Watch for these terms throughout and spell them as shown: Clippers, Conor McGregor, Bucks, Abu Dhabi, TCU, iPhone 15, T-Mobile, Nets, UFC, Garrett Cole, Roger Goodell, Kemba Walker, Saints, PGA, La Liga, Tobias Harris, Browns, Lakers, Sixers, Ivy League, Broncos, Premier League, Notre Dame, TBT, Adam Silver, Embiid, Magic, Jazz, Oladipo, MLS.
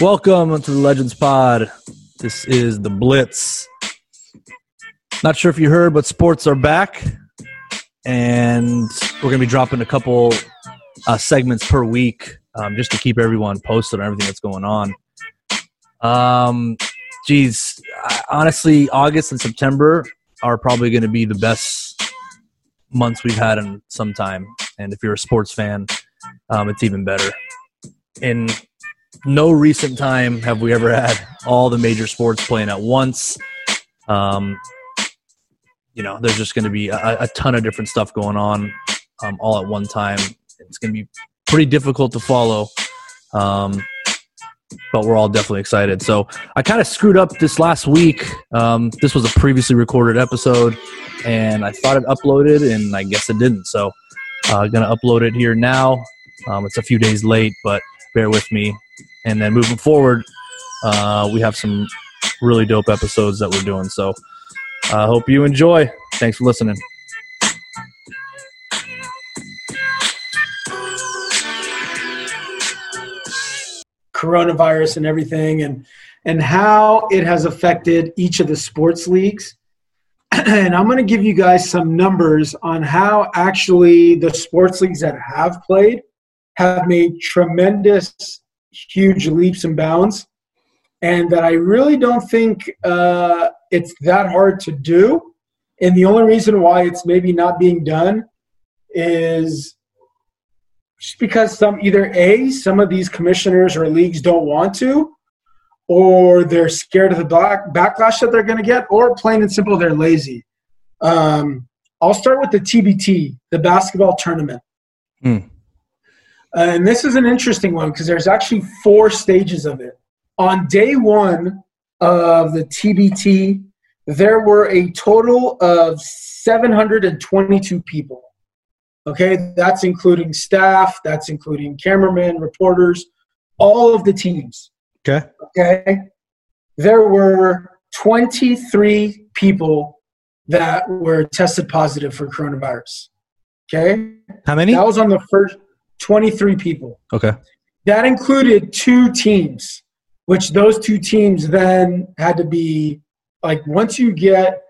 Welcome to the Legends Pod. This is the Blitz. Not sure if you heard, but sports are back, and we're going to be dropping a couple segments per week just to keep everyone posted on everything that's going on. Honestly, August and September are probably going to be the best months we've had in some time, and if you're a sports fan, it's even better. In no recent time have we ever had all the major sports playing at once. There's just going to be a ton of different stuff going on all at one time. It's going to be pretty difficult to follow, but we're all definitely excited. So I kind of screwed up this last week. This was a previously recorded episode, and I thought it uploaded, and I guess it didn't. So I'm going to upload it here now. It's a few days late, but bear with me. And then moving forward, we have some really dope episodes that we're doing. So I hope you enjoy. Thanks for listening. Coronavirus and everything, and how it has affected each of the sports leagues. And I'm going to give you guys some numbers on how actually the sports leagues that have played have made tremendous, huge leaps and bounds, and that I really don't think it's that hard to do. And the only reason why it's maybe not being done is just because some of these commissioners or leagues don't want to, or they're scared of the backlash that they're going to get, or plain and simple, they're lazy. I'll start with the TBT, the basketball tournament. And this is an interesting one because there's actually four stages of it. On day one of the TBT, there were a total of 722 people. Okay, that's including staff, that's including cameramen, reporters, all of the teams. Okay. There were 23 people that were tested positive for coronavirus. Okay. How many? That was on the first. 23 people. Okay. That included two teams, which those two teams then had to be like, once you get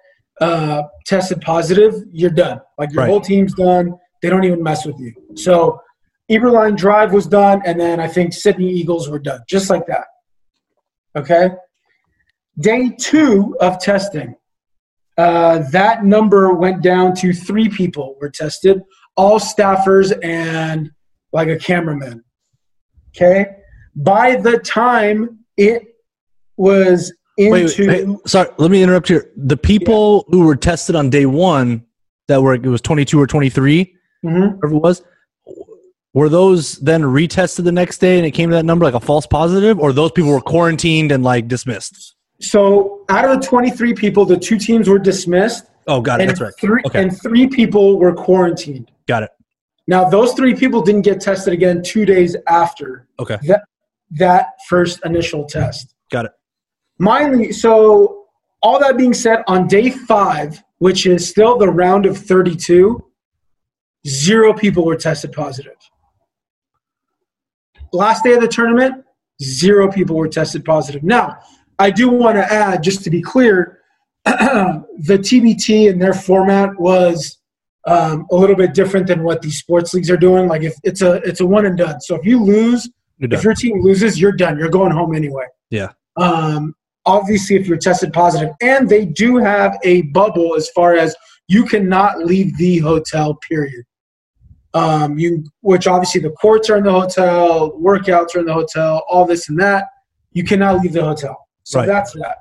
tested positive, you're done. Like your whole team's done. They don't even mess with you. So Eberline Drive was done, and then I think Sydney Eagles were done, just like that. Okay. Day two of testing, that number went down to three people were tested, all staffers and like a cameraman. Okay. By the time it was into... Wait, sorry, let me interrupt here. The people who were tested on day one that were, it was 22 or 23, whatever it was, were those then retested the next day and it came to that number like a false positive, or those people were quarantined and like dismissed? So out of the 23 people, the two teams were dismissed. Oh, got it. That's right. And three people were quarantined. Got it. Now, those three people didn't get tested again 2 days after that first initial test. Got it. So all that being said, on day five, which is still the round of 32, zero people were tested positive. Last day of the tournament, zero people were tested positive. Now, I do want to add, just to be clear, the TBT and their format was a little bit different than what these sports leagues are doing. Like if it's a one and done. So if you lose, if your team loses, you're done. You're going home anyway. Yeah. Obviously, if you're tested positive, and they do have a bubble as far as you cannot leave the hotel. Period. Which obviously the courts are in the hotel, workouts are in the hotel, all this and that. You cannot leave the hotel. So that's that.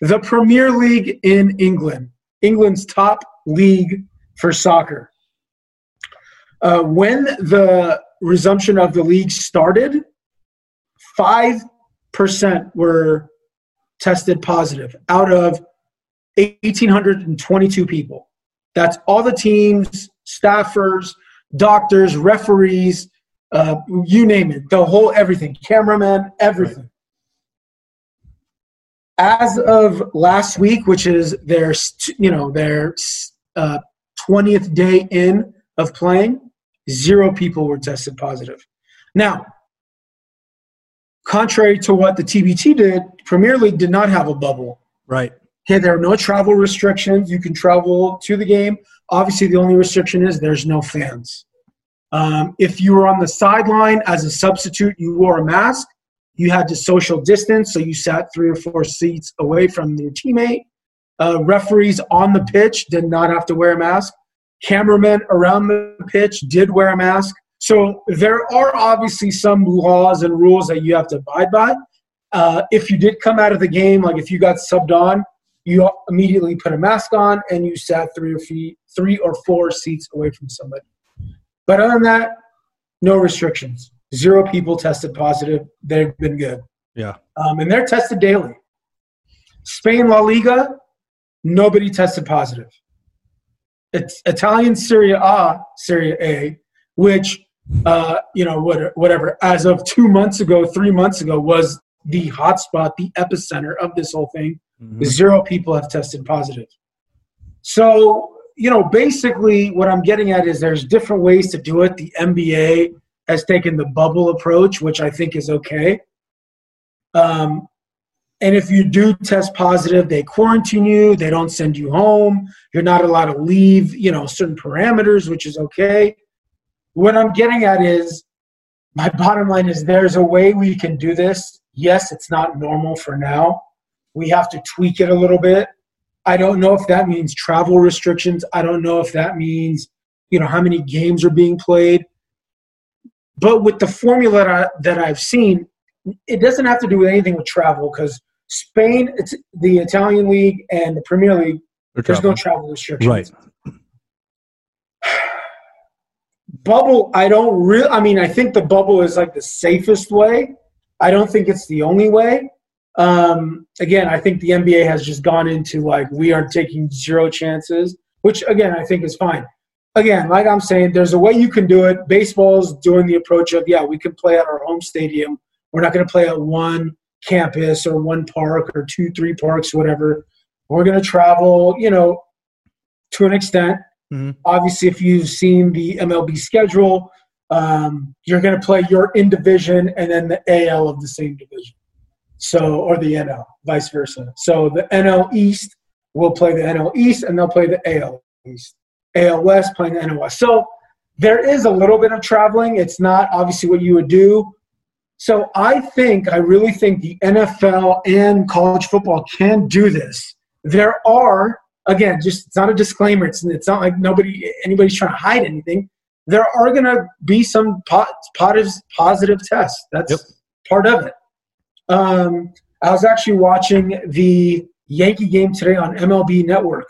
The Premier League in England, England's top league for soccer. When the resumption of the league started, 5% were tested positive out of 1,822 people. That's all the teams, staffers, doctors, referees, you name it, the whole everything, cameramen, everything. As of last week, which is their 20th day in of playing, zero people were tested positive. Now, Contrary to what the TBT did, Premier League did not have a bubble. Right. Okay, there are no travel restrictions. You can travel to the game. Obviously, the only restriction is there's no fans. If you were on the sideline as a substitute, you wore a mask. You had to social distance, so you sat 3 or 4 seats away from your teammate. Referees on the pitch did not have to wear a mask. Cameramen around the pitch did wear a mask. So there are obviously some laws and rules that you have to abide by. If you did come out of the game, like if you got subbed on, you immediately put a mask on and you sat 3 or 4 seats away from somebody. But other than that, no restrictions. 0 people tested positive. They've been good. Yeah. And they're tested daily. Spain La Liga, nobody tested positive. It's Italian Serie A, which, whatever, as of 3 months ago, was the hotspot, the epicenter of this whole thing. Mm-hmm. 0 people have tested positive. So, basically what I'm getting at is there's different ways to do it. The NBA has taken the bubble approach, which I think is okay. And if you do test positive, they quarantine you. They don't send you home. You're not allowed to leave, certain parameters, which is okay. What I'm getting at is, my bottom line is there's a way we can do this. Yes, it's not normal for now. We have to tweak it a little bit. I don't know if that means travel restrictions. I don't know if that means, how many games are being played. But with the formula that I've seen, it doesn't have to do with anything with travel, because Spain, it's the Italian league and the Premier League, there's no travel restrictions. Right. Bubble, I think the bubble is like the safest way. I don't think it's the only way. Again, I think the NBA has just gone into like, we are taking 0 chances, which again, I think is fine. Again, like I'm saying, there's a way you can do it. Baseball's doing the approach of, we can play at our home stadium. We're not going to play at one campus or one park or 2, 3 parks, whatever. We're going to travel, to an extent. Mm-hmm. Obviously, if you've seen the MLB schedule, you're going to play your in-division and then the AL of the same division. So, or the NL, vice versa. So the NL East will play the NL East, and they'll play the AL East. AL West playing the NL West. So there is a little bit of traveling. It's not obviously what you would do. So I really think the NFL and college football can do this. There are, again, just it's not a disclaimer. It's not like anybody's trying to hide anything. There are going to be some positive tests. That's part of it. I was actually watching the Yankee game today on MLB Network.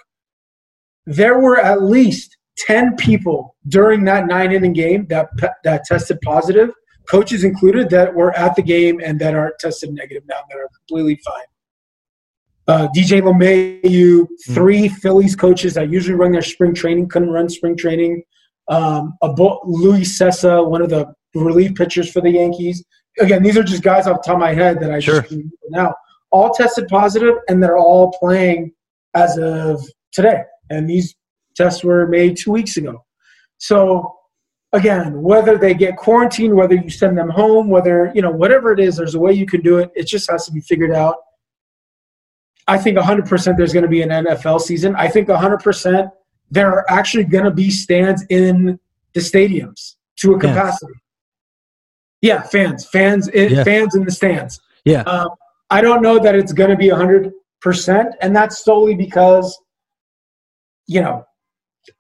There were at least 10 people during that 9-inning game that tested positive, coaches included, that were at the game and that are tested negative now, that are completely fine. DJ LeMahieu, 3 Phillies coaches that usually run their spring training, couldn't run spring training. Luis Sessa, one of the relief pitchers for the Yankees. Again, these are just guys off the top of my head that I just can now. All tested positive, and they're all playing as of today. And these tests were made 2 weeks ago. So, again, whether they get quarantined, whether you send them home, whether, whatever it is, there's a way you can do it. It just has to be figured out. I think 100% there's going to be an NFL season. I think 100% there are actually going to be stands in the stadiums to a capacity. Yeah, fans in the stands. Yeah. I don't know that it's going to be 100%, and that's solely because,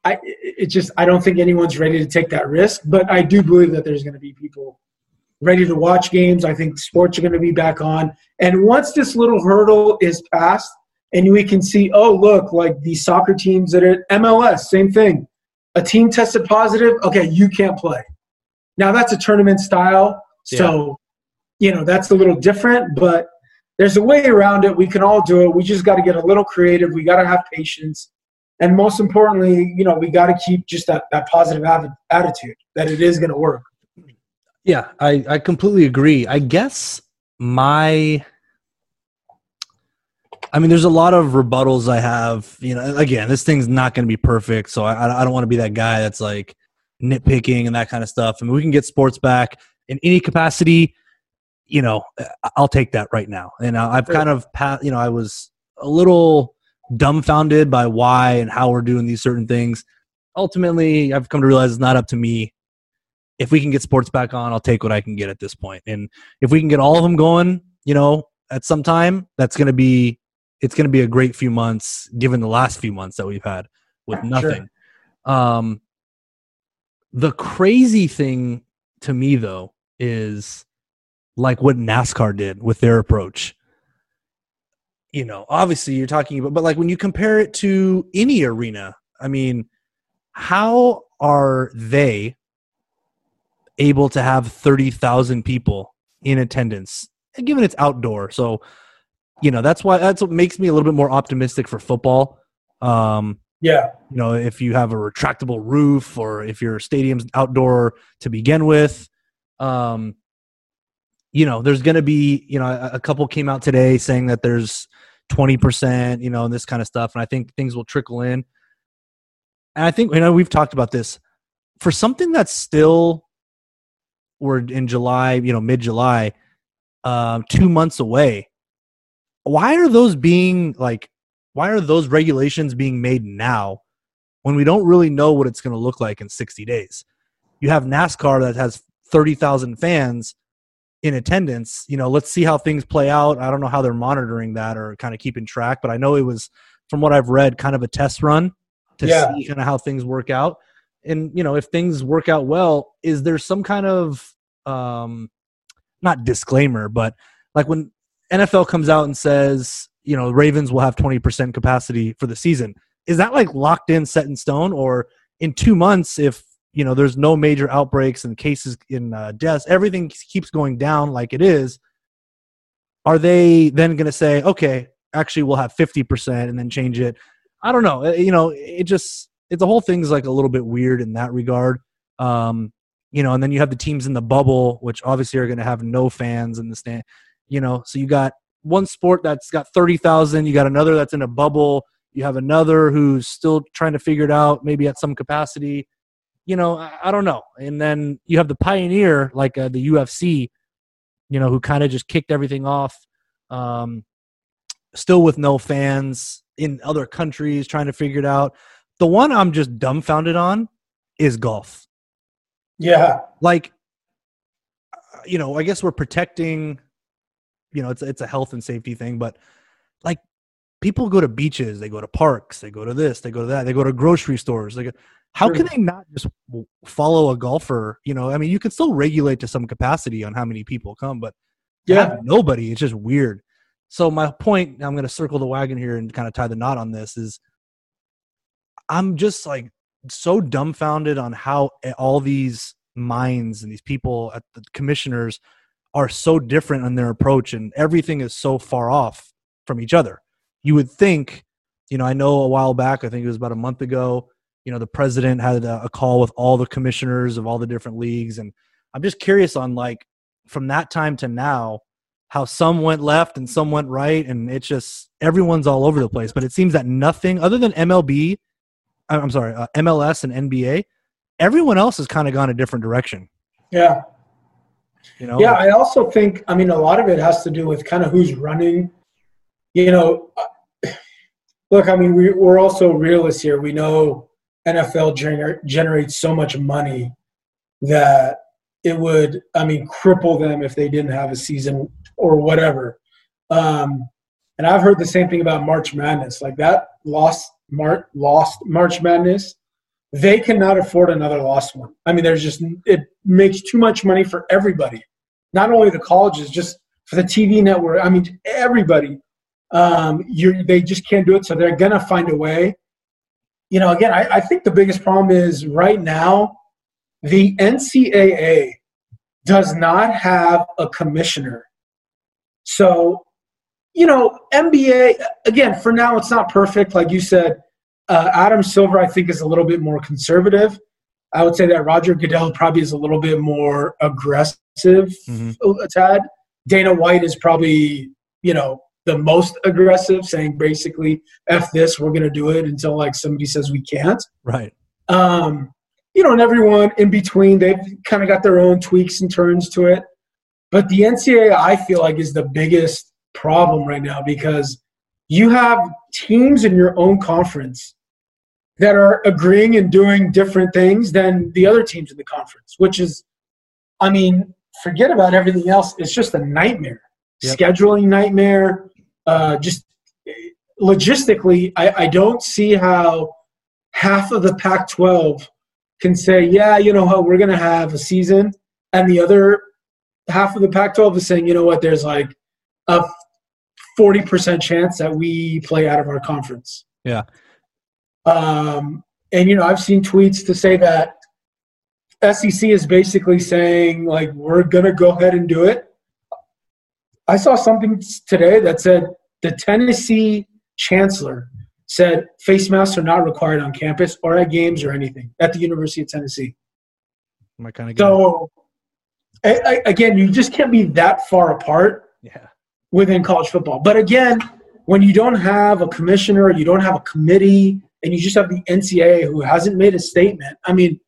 I don't think anyone's ready to take that risk, but I do believe that there's going to be people ready to watch games. I think sports are going to be back on. And once this little hurdle is passed and we can see, oh, look, like the soccer teams that are MLS, same thing. A team tested positive, okay, you can't play. Now that's a tournament style, so that's a little different, but there's a way around it. We can all do it. We just got to get a little creative. We got to have patience. And most importantly, we got to keep just that positive attitude that it is going to work. Yeah, I completely agree. I guess there's a lot of rebuttals I have. Again, this thing's not going to be perfect, so I don't want to be that guy that's like nitpicking and that kind of stuff. I mean, we can get sports back in any capacity. you know, I'll take that right now. And I've kind of, you know, I was a little dumbfounded by why and how we're doing these certain things. Ultimately, I've come to realize it's not up to me. If we can get sports back on, I'll take what I can get at this point. And if we can get all of them going, you know, at some time, that's going to be, it's going to be a great few months, given the last few months that we've had with nothing. Sure. The crazy thing to me, though, is like what NASCAR did with their approach. You know, obviously you're talking about, but like when you compare it to any arena, I mean, how are they able to have 30,000 people in attendance? And given it's outdoor, so, you know, that's why, that's what makes me a little bit more optimistic for football. Yeah. You know, if you have a retractable roof or if your stadium's outdoor to begin with, you know, there's going to be, you know, a couple came out today saying that there's 20%, you know, and this kind of stuff. And I think things will trickle in. And I think, you know, we've talked about this for something that's still, we're in July, you know, mid-July, 2 months away. Why are those being like, why are those regulations being made now when we don't really know what it's going to look like in 60 days? You have NASCAR that has 30,000 fans in attendance. You know, let's see how things play out. I don't know how they're monitoring that or kind of keeping track, but I know it was, from what I've read, kind of a test run to see kind of how things work out. And, you know, if things work out well, is there some kind of, not disclaimer, but like when NFL comes out and says, you know, Ravens will have 20% capacity for the season. Is that like locked in, set in stone? Or in 2 months, if, you know, there's no major outbreaks and cases in deaths, everything keeps going down like it is, are they then going to say, okay, actually we'll have 50% and then change it? I don't know. You know, it just, it, the whole thing's like a little bit weird in that regard. You know, and then you have the teams in the bubble, which obviously are going to have no fans in the stand. You know, so you got one sport that's got 30,000. You got another that's in a bubble. You have another who's still trying to figure it out, maybe at some capacity. You know, I don't know. And then you have the pioneer, like the UFC, you know, who kind of just kicked everything off, still with no fans in other countries trying to figure it out. The one I'm just dumbfounded on is golf. Yeah. Like, you know, I guess we're protecting – you know, it's a health and safety thing, but like people go to beaches, they go to parks, they go to this, they go to that, they go to grocery stores. They go, how can they not just follow a golfer? You know, I mean, you can still regulate to some capacity on how many people come, but nobody, it's just weird. So my point, I'm going to circle the wagon here and kind of tie the knot on this, is I'm just like so dumbfounded on how all these minds and these people at the commissioners are so different on their approach, and everything is so far off from each other. You would think, you know, I know a while back, I think it was about a month ago, you know, the president had a call with all the commissioners of all the different leagues. And I'm just curious on like from that time to now, how some went left and some went right. And it's just, everyone's all over the place, but it seems that nothing other than MLB, I'm sorry, MLS and NBA, everyone else has kind of gone a different direction. Yeah. You know? Yeah, I also think, I mean, a lot of it has to do with kind of who's running. You know, look, I mean, we're also realists here. We know NFL generates so much money that it would, I mean, cripple them if they didn't have a season or whatever. And I've heard the same thing about March Madness. Like that lost March Madness, they cannot afford another lost one. I mean, there's just, it makes too much money for everybody, not only the colleges, just for the TV network. I mean, everybody. They just can't do it, so they're gonna find a way. You know, again, I think the biggest problem is right now, the NCAA does not have a commissioner. So, you know, NBA again, for now, it's not perfect, like you said. Adam Silver, I think, is a little bit more conservative. I would say that Roger Goodell probably is a little bit more aggressive, a tad. Dana White is probably, you know, the most aggressive, saying basically, F this, we're going to do it until, like, somebody says we can't. Right. You know, and everyone in between, they've kind of got their own tweaks and turns to it. But the NCAA, I feel like, is the biggest problem right now because you have teams in your own conference that are agreeing and doing different things than the other teams in the conference, which is, I mean, forget about everything else. It's just a nightmare. Yep. Scheduling nightmare. Just logistically, I don't see how half of the Pac-12 can say, yeah, you know what, we're going to have a season, and the other half of the Pac-12 is saying, you know what, there's like a 40% chance that we play out of our conference. Yeah. And, you know, I've seen tweets to say that SEC is basically saying, like, we're going to go ahead and do it. I saw something today that said the Tennessee chancellor said face masks are not required on campus or at games or anything at the University of Tennessee. My kind of game. So, again, you just can't be that far apart within college football. But, again, when you don't have a commissioner, you don't have a committee, and you just have the NCAA who hasn't made a statement. I mean,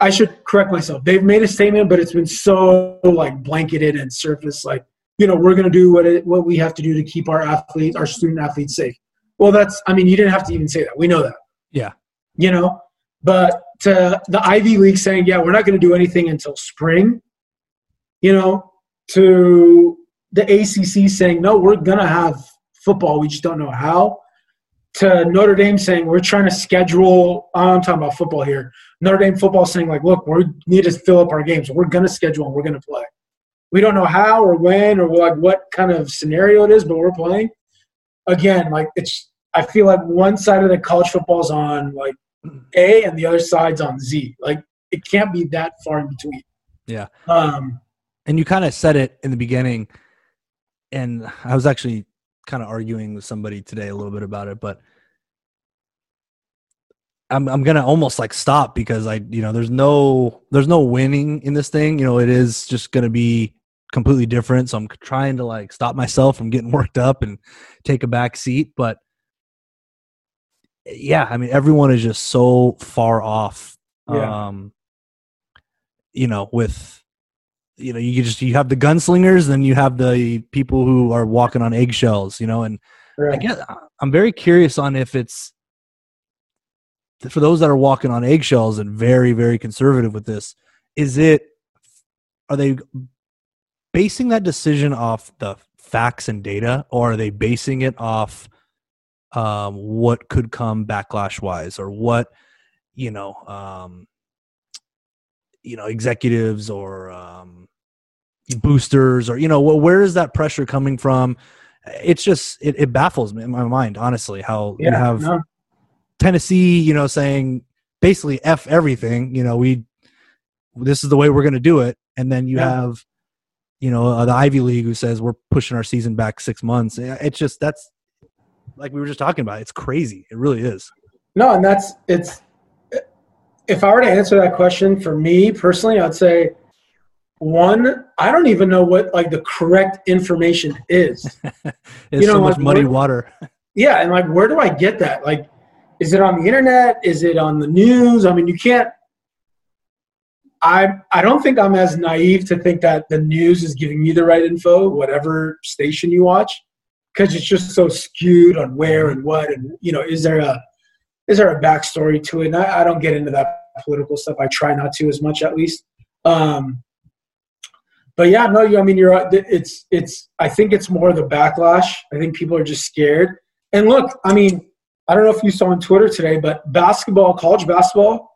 I should correct myself. They've made a statement, but it's been so, like, blanketed and surface, like, you know, we're going to do what we have to do to keep our athletes, our student-athletes safe. Well, that's – I mean, you didn't have to even say that. We know that. Yeah. You know? But the Ivy League saying, yeah, we're not going to do anything until spring, you know, to the ACC saying, no, we're going to have football. We just don't know how. To Notre Dame saying, we're trying to schedule – I'm talking about football here. Notre Dame football saying, like, look, we need to fill up our games. We're going to schedule and we're going to play. We don't know how or when or, like, what kind of scenario it is, but we're playing. Again, like, it's – I feel like one side of the college football is on, like, A and the other side's on Z. Like, it can't be that far in between. Yeah. And you kind of said it in the beginning, and I was actually kind of arguing with somebody today a little bit about it, but I'm going to almost like stop because there's no winning in this thing. You know, it is just going to be completely different. So I'm trying to like stop myself from getting worked up and take a back seat. But yeah, I mean, everyone is just so far off. Yeah. You know, with, you know, you have the gunslingers, then you have the people who are walking on eggshells, you know, and right. I guess I'm very curious on if it's for those that are walking on eggshells and very, very conservative with this, are they basing that decision off the facts and data, or are they basing it off what could come backlash wise, or what, you know, executives or boosters, or, you know, where is that pressure coming from? It's just, it baffles me in my mind, honestly, how you have Tennessee, you know, saying basically F everything, you know, this is the way we're going to do it. And then you have, you know, the Ivy League who says we're pushing our season back 6 months. It's just, that's like we were just talking about. It's crazy. It really is. No. And if I were to answer that question for me personally, I'd say, one, I don't even know what like the correct information is. It's so much muddy water. Yeah, and like, where do I get that? Like, is it on the internet? Is it on the news? I mean, you can't. I don't think I'm as naive to think that the news is giving you the right info, whatever station you watch, because it's just so skewed on where and what, and you know, is there a backstory to it? And I don't get into that political stuff. I try not to as much, at least. But yeah, no, I mean, I think it's more the backlash. I think people are just scared. And look, I mean, I don't know if you saw on Twitter today, but college basketball,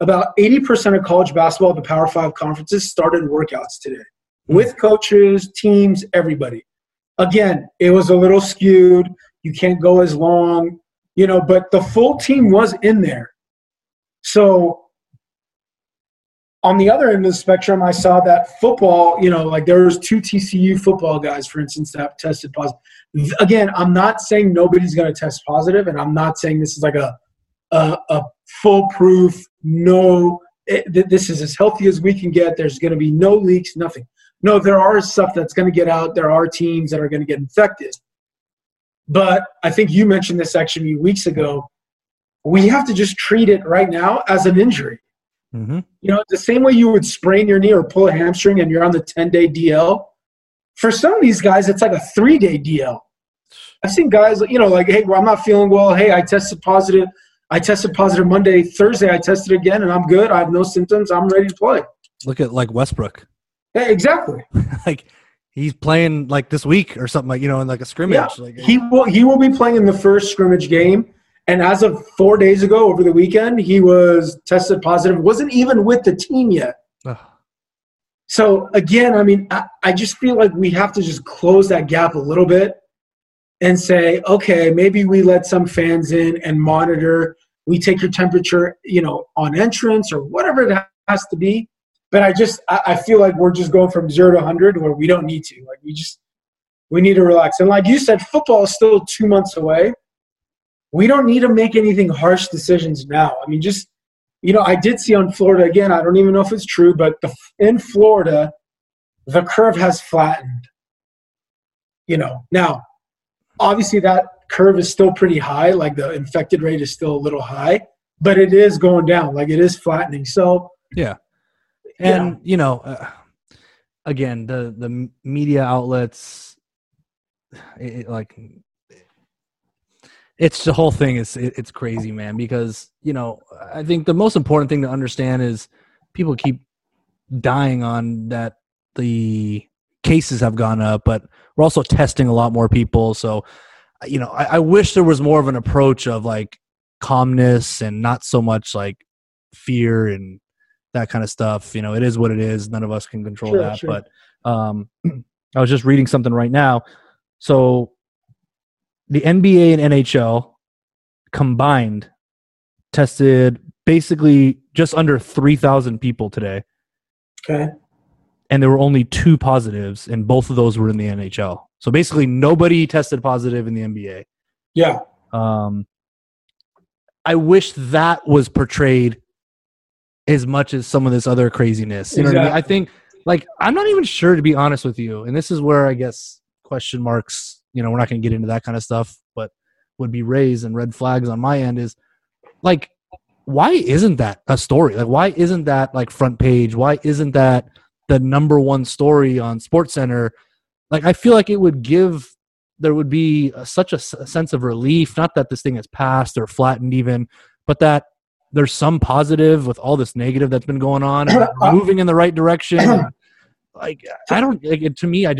about 80% of college basketball at the Power 5 conferences started workouts today with coaches, teams, everybody. Again, it was a little skewed. You can't go as long, you know, but the full team was in there. So on the other end of the spectrum, I saw that football, you know, like there was 2 TCU football guys, for instance, that tested positive. Again, I'm not saying nobody's going to test positive, and I'm not saying this is like a foolproof, this is as healthy as we can get. There's going to be no leaks, nothing. No, there are stuff that's going to get out. There are teams that are going to get infected. But I think you mentioned this actually weeks ago. We have to just treat it right now as an injury. Mm-hmm. You know, the same way you would sprain your knee or pull a hamstring and you're on the 10-day DL, for some of these guys, it's like a 3-day DL. I've seen guys, you know, like, hey, well, I'm not feeling well. Hey, I tested positive. I tested positive Monday. Thursday, I tested again, and I'm good. I have no symptoms. I'm ready to play. Look at, like, Westbrook. Yeah, exactly. Like, he's playing, like, this week or something, like, you know, in, like, a scrimmage. Yeah. Like, he will be playing in the first scrimmage game. And as of 4 days ago, over the weekend, he was tested positive. Wasn't even with the team yet. Ugh. So, again, I mean, I just feel like we have to just close that gap a little bit and say, okay, maybe we let some fans in and monitor. We take your temperature, you know, on entrance or whatever it has to be. But I feel like we're just going from 0 to 100 where we don't need to. Like, we need to relax. And like you said, football is still 2 months away. We don't need to make anything harsh decisions now. I mean, just, you know, I did see on Florida, again, I don't even know if it's true, but in Florida, the curve has flattened. You know, now, obviously that curve is still pretty high. Like the infected rate is still a little high, but it is going down. Like it is flattening. So, yeah. And, you know, again, the media outlets, it's the whole thing is it's crazy, man, because, you know, I think the most important thing to understand is people keep dying on that the cases have gone up, but we're also testing a lot more people. So, you know, I wish there was more of an approach of like calmness and not so much like fear and that kind of stuff. You know, it is what it is. None of us can control that. Sure. But I was just reading something right now. So the NBA and NHL combined tested basically just under 3,000 people today. Okay. And there were only 2 positives, and both of those were in the NHL. So basically nobody tested positive in the NBA. Yeah. I wish that was portrayed as much as some of this other craziness. You know what I mean? I think, like, I'm not even sure, to be honest with you, and this is where I guess question marks, you know, we're not going to get into that kind of stuff, but would be raised and red flags on my end is, like, why isn't that a story? Like, why isn't that, like, front page? Why isn't that the #1 story on SportsCenter? Like, I feel like it would there would be such a sense of relief, not that this thing has passed or flattened even, but that there's some positive with all this negative that's been going on and moving in the right direction. Like, I don't, like, to me, I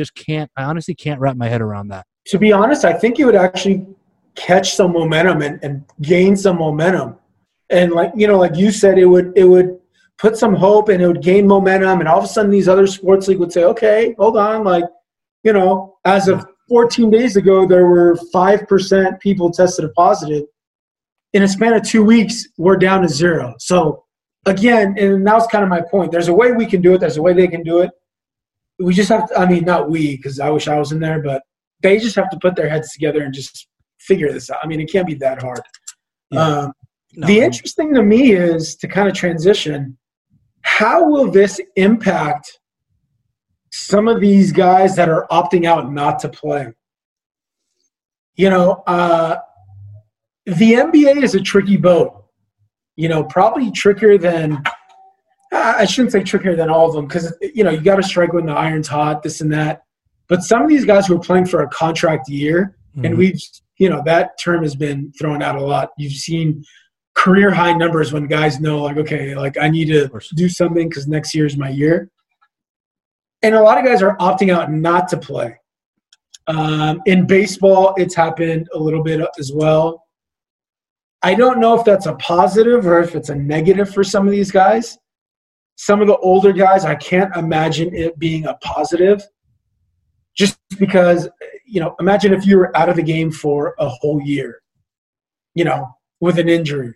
honestly can't wrap my head around that. To be honest, I think you would actually catch some momentum and gain some momentum. And, like, you know, like you said, it would put some hope and it would gain momentum. And all of a sudden these other sports league would say, okay, hold on. Like, you know, as of 14 days ago, there were 5% people tested positive. In a span of 2 weeks, we're down to 0. So, again, and that was kind of my point. There's a way we can do it. There's a way they can do it. We just have to – I mean, not we, because I wish I was in there, but they just have to put their heads together and just figure this out. I mean, it can't be that hard. Yeah. The interesting to me is, to kind of transition, how will this impact some of these guys that are opting out not to play? You know, the NBA is a tricky boat, you know, probably trickier than – I shouldn't say trickier than all of them because, you know, you got to strike when the iron's hot, this and that. But some of these guys who are playing for a contract year, mm-hmm. and we've – you know, that term has been thrown out a lot. You've seen career-high numbers when guys know, like, okay, like, I need to do something because next year is my year. And a lot of guys are opting out not to play. In baseball, it's happened a little bit as well. I don't know if that's a positive or if it's a negative for some of these guys. Some of the older guys, I can't imagine it being a positive just because, you know, imagine if you were out of the game for a whole year, you know, with an injury.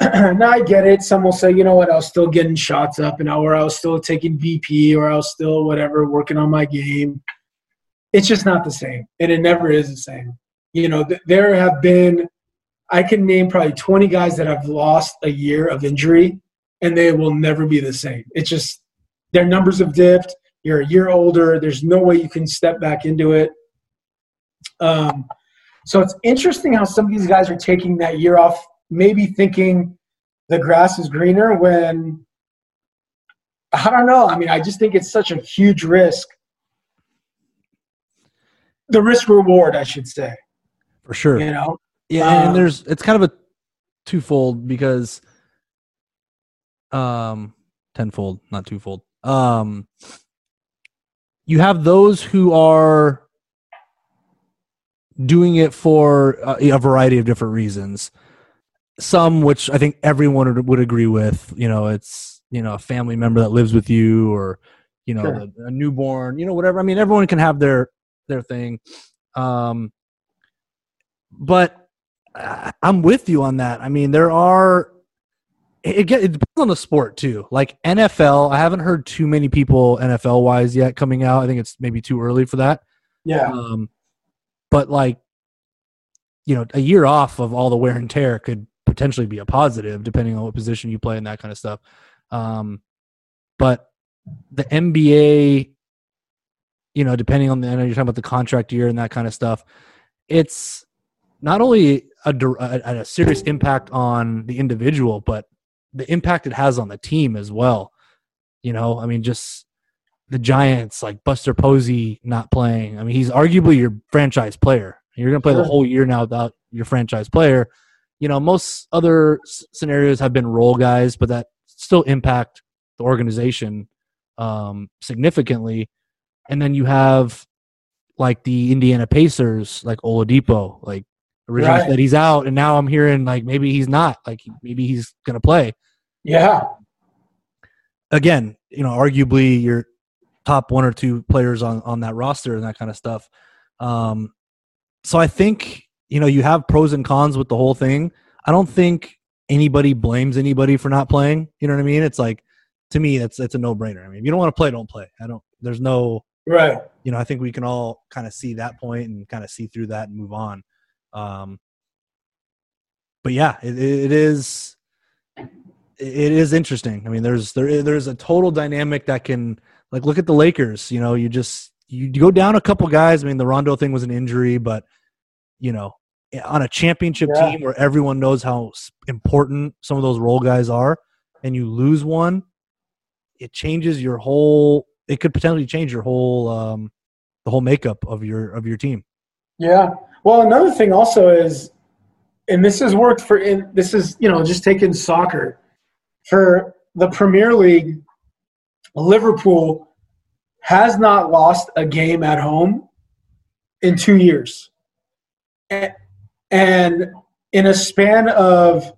Now I get it. Some will say, you know what, I was still getting shots up and or I was still taking BP or I was still whatever, working on my game. It's just not the same, and it never is the same. You know, there have been – I can name probably 20 guys that have lost a year of injury, and they will never be the same. It's just their numbers have dipped. You're a year older. There's no way you can step back into it. So it's interesting how some of these guys are taking that year off, maybe thinking the grass is greener when I don't know. I mean, I just think it's such a huge risk. The risk reward, I should say. For sure. You know? Yeah, and there's it's kind of a twofold because tenfold, not twofold. You have those who are doing it for a variety of different reasons. Some, which I think everyone would agree with, you know, it's, you know, a family member that lives with you or, you know, sure. a newborn, you know, whatever. I mean, everyone can have their thing. But I'm with you on that. I mean, there are, it depends on the sport too. Like NFL, I haven't heard too many people NFL wise yet coming out. I think it's maybe too early for that. Yeah. But like, you know, a year off of all the wear and tear could potentially be a positive depending on what position you play and that kind of stuff. But the NBA, you know, depending on I know you're talking about the contract year and that kind of stuff. It's not only a serious impact on the individual, but the impact it has on the team as well. You know, I mean, just the Giants, like Buster Posey not playing. I mean, he's arguably your franchise player. You're going to play the whole year now without your franchise player. You know, most other scenarios have been role guys, but that still impact the organization significantly. And then you have like the Indiana Pacers, like Oladipo, like originally said he's out, and now I'm hearing like maybe he's not, like maybe he's going to play. Yeah. Again, you know, arguably your top one or two players on that roster and that kind of stuff. So I think, you know, you have pros and cons with the whole thing. I don't think anybody blames anybody for not playing. You know what I mean? It's like, to me, it's a no-brainer. I mean, if you don't want to play, don't play. There's no, right. You know, I think we can all kind of see that point and kind of see through that and move on. But yeah, it is interesting. I mean, there's a total dynamic that can, like, look at the Lakers. You know, you go down a couple guys. I mean, the Rondo thing was an injury, but you know, on a championship team where everyone knows how important some of those role guys are, and you lose one, it changes your whole. It could potentially change your whole the whole makeup of your team. Yeah. Well, another thing also is, and this has worked for, and this is, you know, just taking soccer. For the Premier League, Liverpool has not lost a game at home in 2 years. And in a span of,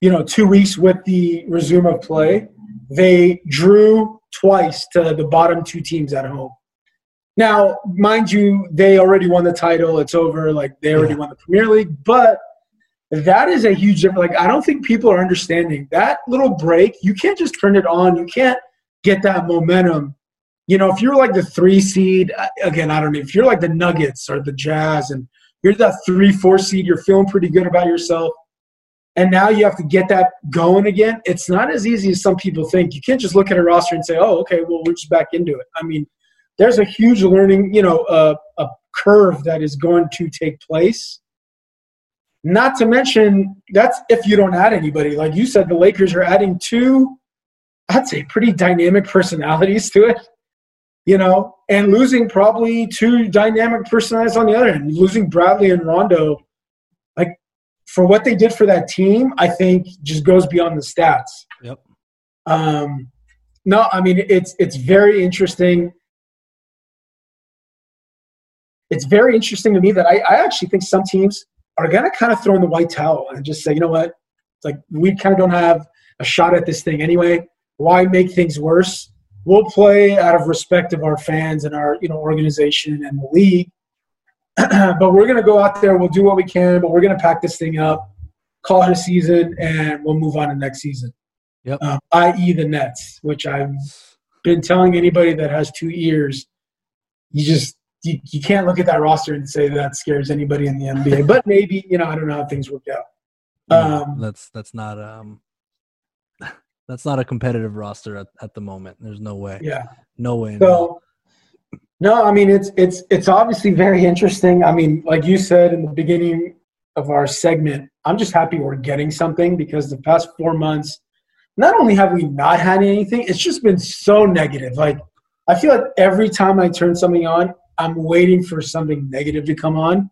you know, 2 weeks with the resume of play, they drew twice to the bottom two teams at home. Now, mind you, they already won the title. It's over. Like, they already won the Premier League. But that is a huge difference. Like, I don't think people are understanding. That little break, you can't just turn it on. You can't get that momentum. You know, if you're like the 3 seed, again, I don't know. If you're like the Nuggets or the Jazz and you're that 3-4 seed, you're feeling pretty good about yourself. And now you have to get that going again. It's not as easy as some people think. You can't just look at a roster and say, oh, okay, well, we're just back into it. I mean, there's a huge learning, you know, a curve that is going to take place. Not to mention, that's if you don't add anybody. Like you said, the Lakers are adding two, I'd say, pretty dynamic personalities to it, you know, and losing probably two dynamic personalities on the other end. Losing Bradley and Rondo, like, for what they did for that team, I think just goes beyond the stats. Yep. No, I mean, it's very interesting. It's very interesting to me that I actually think some teams are going to kind of throw in the white towel and just say, you know what, it's like we kind of don't have a shot at this thing anyway. Why make things worse? We'll play out of respect of our fans and our, you know, organization and the league. But we're going to go out there, we'll do what we can, but we're going to pack this thing up, call it a season, and we'll move on to next season. Yep. I.e. the Nets, which I've been telling anybody that has 2 ears, you just – You can't look at that roster and say that scares anybody in the NBA, but maybe, you know, I don't know how things work out. That's not a competitive roster at the moment. There's no way. Yeah. No way. So, no, I mean, it's obviously very interesting. I mean, like you said in the beginning of our segment, I'm just happy we're getting something because the past 4 months not only have we not had anything, it's just been so negative. Like, I feel like every time I turn something on, I'm waiting for something negative to come on.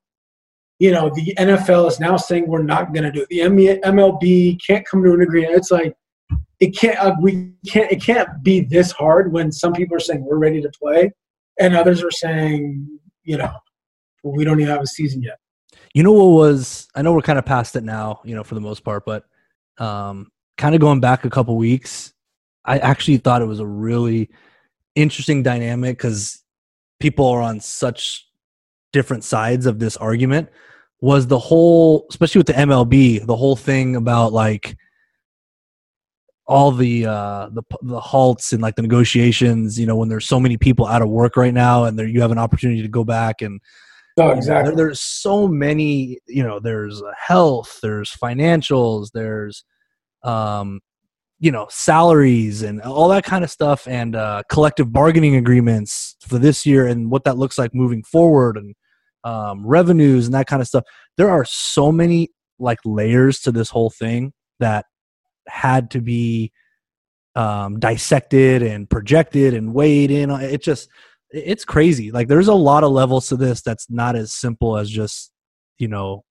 You know, the NFL is now saying we're not going to do it. The MLB can't come to an agreement. It's like, it can't be this hard when some people are saying we're ready to play and others are saying, you know, we don't even have a season yet. You know what was, I know we're kind of past it now, you know, for the most part, but kind of going back a couple weeks, I actually thought it was a really interesting dynamic because people are on such different sides of this argument, was the whole, especially with the MLB, the whole thing about like all the halts and like the negotiations, you know, when there's so many people out of work right now and there you have an opportunity to go back and oh, exactly. There's so many, you know, there's health, there's financials, there's, you know, salaries and all that kind of stuff and collective bargaining agreements for this year and what that looks like moving forward and revenues and that kind of stuff. There are so many like layers to this whole thing that had to be dissected and projected and weighed in. It just, it's crazy. Like there's a lot of levels to this that's not as simple as just, you know,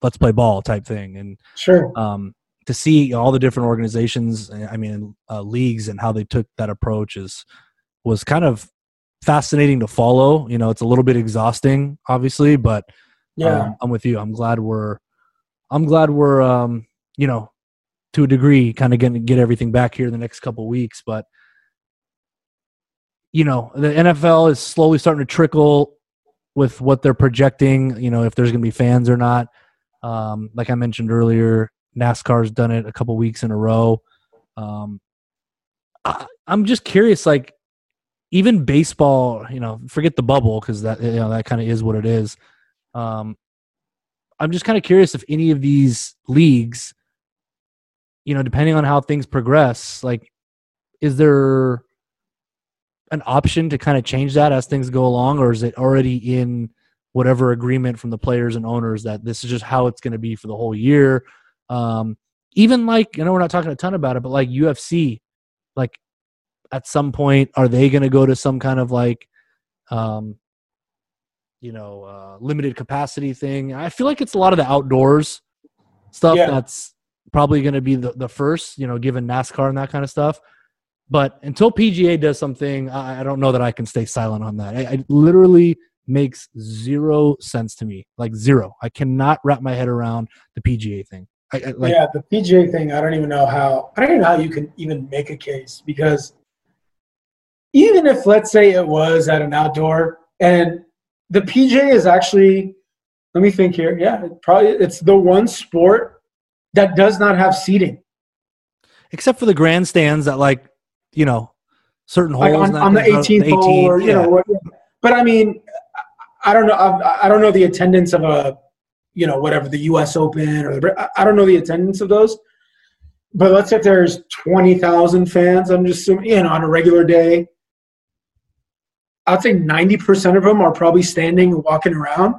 let's play ball type thing. And sure, to see all the different organizations, I mean, leagues and how they took that approach was kind of fascinating to follow. You know, it's a little bit exhausting, obviously, but yeah, I'm with you. I'm glad we're you know, to a degree, kind of get everything back here in the next couple of weeks. But, you know, the NFL is slowly starting to trickle with what they're projecting, you know, if there's going to be fans or not. Like I mentioned earlier, NASCAR's done it a couple weeks in a row. I'm just curious, like, even baseball, you know, forget the bubble because that, you know, that kind of is what it is. I'm just kind of curious if any of these leagues, you know, depending on how things progress, like, is there an option to kind of change that as things go along, or is it already in whatever agreement from the players and owners that this is just how it's going to be for the whole year? Even like, you know, we're not talking a ton about it, but like UFC, like at some point, are they going to go to some kind of like, you know, limited capacity thing? I feel like it's a lot of the outdoors stuff that's probably going to be the first, you know, given NASCAR and that kind of stuff. But until PGA does something, I don't know that I can stay silent on that. It literally makes zero sense to me, like zero. I cannot wrap my head around the PGA thing. Yeah, the PGA thing, I don't even know how you can even make a case, because even if, let's say, it was at an outdoor, and the PGA is actually, let me think here. Yeah, it's the one sport that does not have seating, except for the grandstands that, like, you know, certain holes, like on the 18th hole, or, you know. But I mean, I don't know the attendance of a, you know, whatever, the U.S. Open or the, I don't know the attendance of those. But let's say there's 20,000 fans. I'm just assuming, you know, on a regular day, I'd say 90% of them are probably standing and walking around.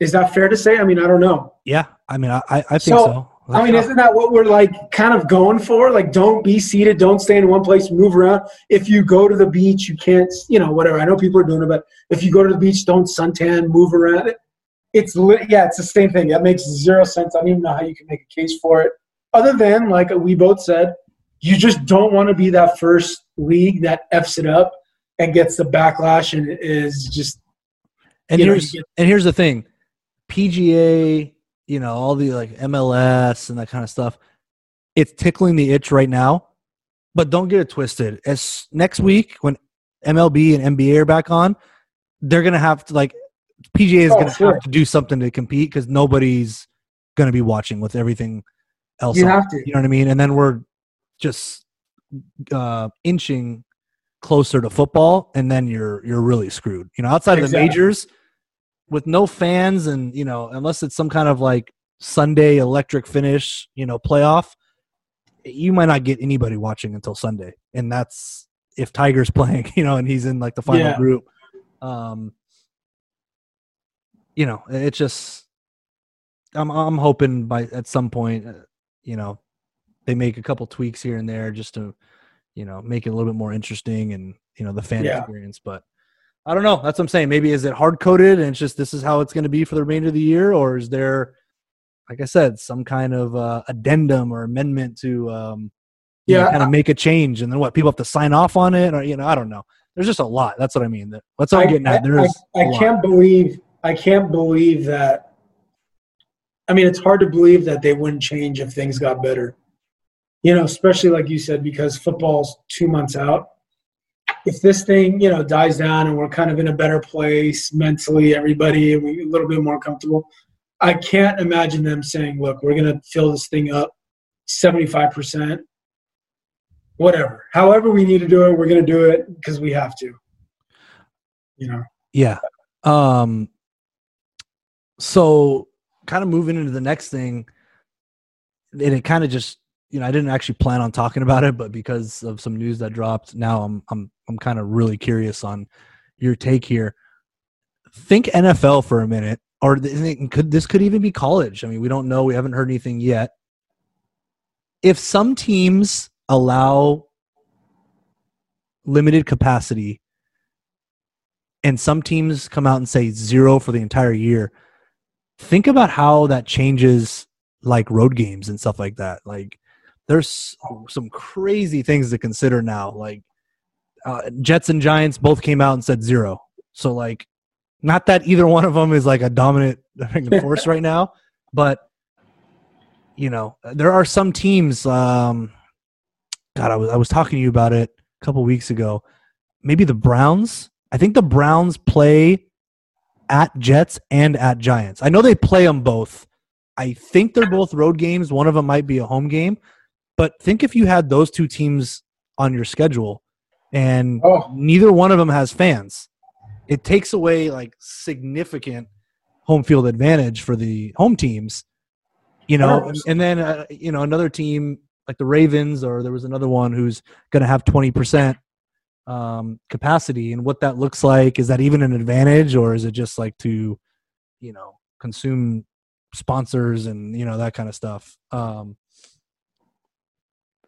Is that fair to say? I mean, I don't know. Yeah, I mean, I think so. Like, I mean, isn't that what we're, like, kind of going for? Like, don't be seated. Don't stay in one place. Move around. If you go to the beach, you can't, you know, whatever. I know people are doing it, but if you go to the beach, don't suntan, move around. It's the same thing. That makes zero sense. I don't even know how you can make a case for it. Other than, like we both said, you just don't want to be that first league that F's it up and gets the backlash and is just – And here's the thing. PGA, you know, all the like MLS and that kind of stuff, it's tickling the itch right now, but don't get it twisted. As next week when MLB and NBA are back on, they're going to have to, like, PGA is going to have to do something to compete because nobody's going to be watching with everything else. You have to. You know what I mean? And then we're just inching closer to football, and then you're really screwed. You know, outside of the majors, with no fans and, you know, unless it's some kind of like Sunday electric finish, you know, playoff, you might not get anybody watching until Sunday. And that's if Tiger's playing, you know, and he's in like the final group. You know, it's just, I'm hoping by at some point, you know, they make a couple tweaks here and there just to, you know, make it a little bit more interesting and, you know, the fan experience. But I don't know. That's what I'm saying. Maybe is it hard-coded and it's just this is how it's going to be for the remainder of the year, or is there, like I said, some kind of addendum or amendment to kind of make a change, and then what, people have to sign off on it, or, you know, I don't know. There's just a lot. That's what I mean. That's what I'm getting at. I can't believe that. I mean, it's hard to believe that they wouldn't change if things got better. You know, especially like you said, because football's 2 months out. If this thing, you know, dies down and we're kind of in a better place mentally, everybody, and we're a little bit more comfortable, I can't imagine them saying, look, we're going to fill this thing up 75%, whatever. However we need to do it, we're going to do it because we have to, you know? Yeah. So kind of moving into the next thing, and it kind of just, you know, I didn't actually plan on talking about it, but because of some news that dropped, now I'm kind of really curious on your take here. Think NFL for a minute. Or this could even be college. I mean, we don't know. We haven't heard anything yet. If some teams allow limited capacity and some teams come out and say 0 for the entire year, think about how that changes, like, road games and stuff like that. Like, there's some crazy things to consider now. Like, Jets and Giants both came out and said 0. So, like, not that either one of them is like a dominant force right now, but, you know, there are some teams. I was talking to you about it a couple weeks ago. Maybe the Browns. I think the Browns play at Jets and at Giants. I know they play them both. I think they're both road games. One of them might be a home game. But think if you had those two teams on your schedule and neither one of them has fans. It takes away, like, significant home field advantage for the home teams, you know. And then, you know, another team like the Ravens, or there was another one who's going to have 20% capacity. And what that looks like, is that even an advantage, or is it just like to, you know, consume sponsors and, you know, that kind of stuff?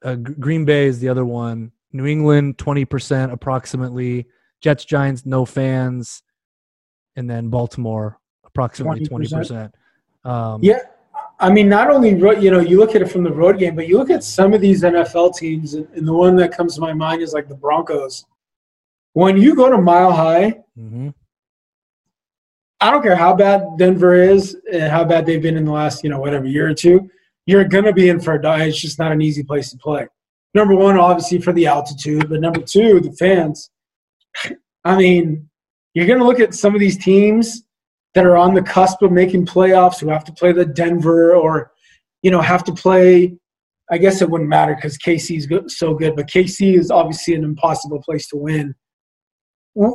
Green Bay is the other one. New England, 20% approximately. Jets, Giants, no fans, and then Baltimore, approximately 20%. Yeah, I mean, not only, you know, you look at it from the road game, but you look at some of these NFL teams, and the one that comes to my mind is like the Broncos. When you go to Mile High, I don't care how bad Denver is and how bad they've been in the last, you know, whatever, year or two, you're going to be in for a die. It's just not an easy place to play. Number one, obviously, for the altitude, but number two, the fans. I mean, you're going to look at some of these teams that are on the cusp of making playoffs who have to play the Denver, or, you know, have to play – I guess it wouldn't matter because KC is so good, but KC is obviously an impossible place to win,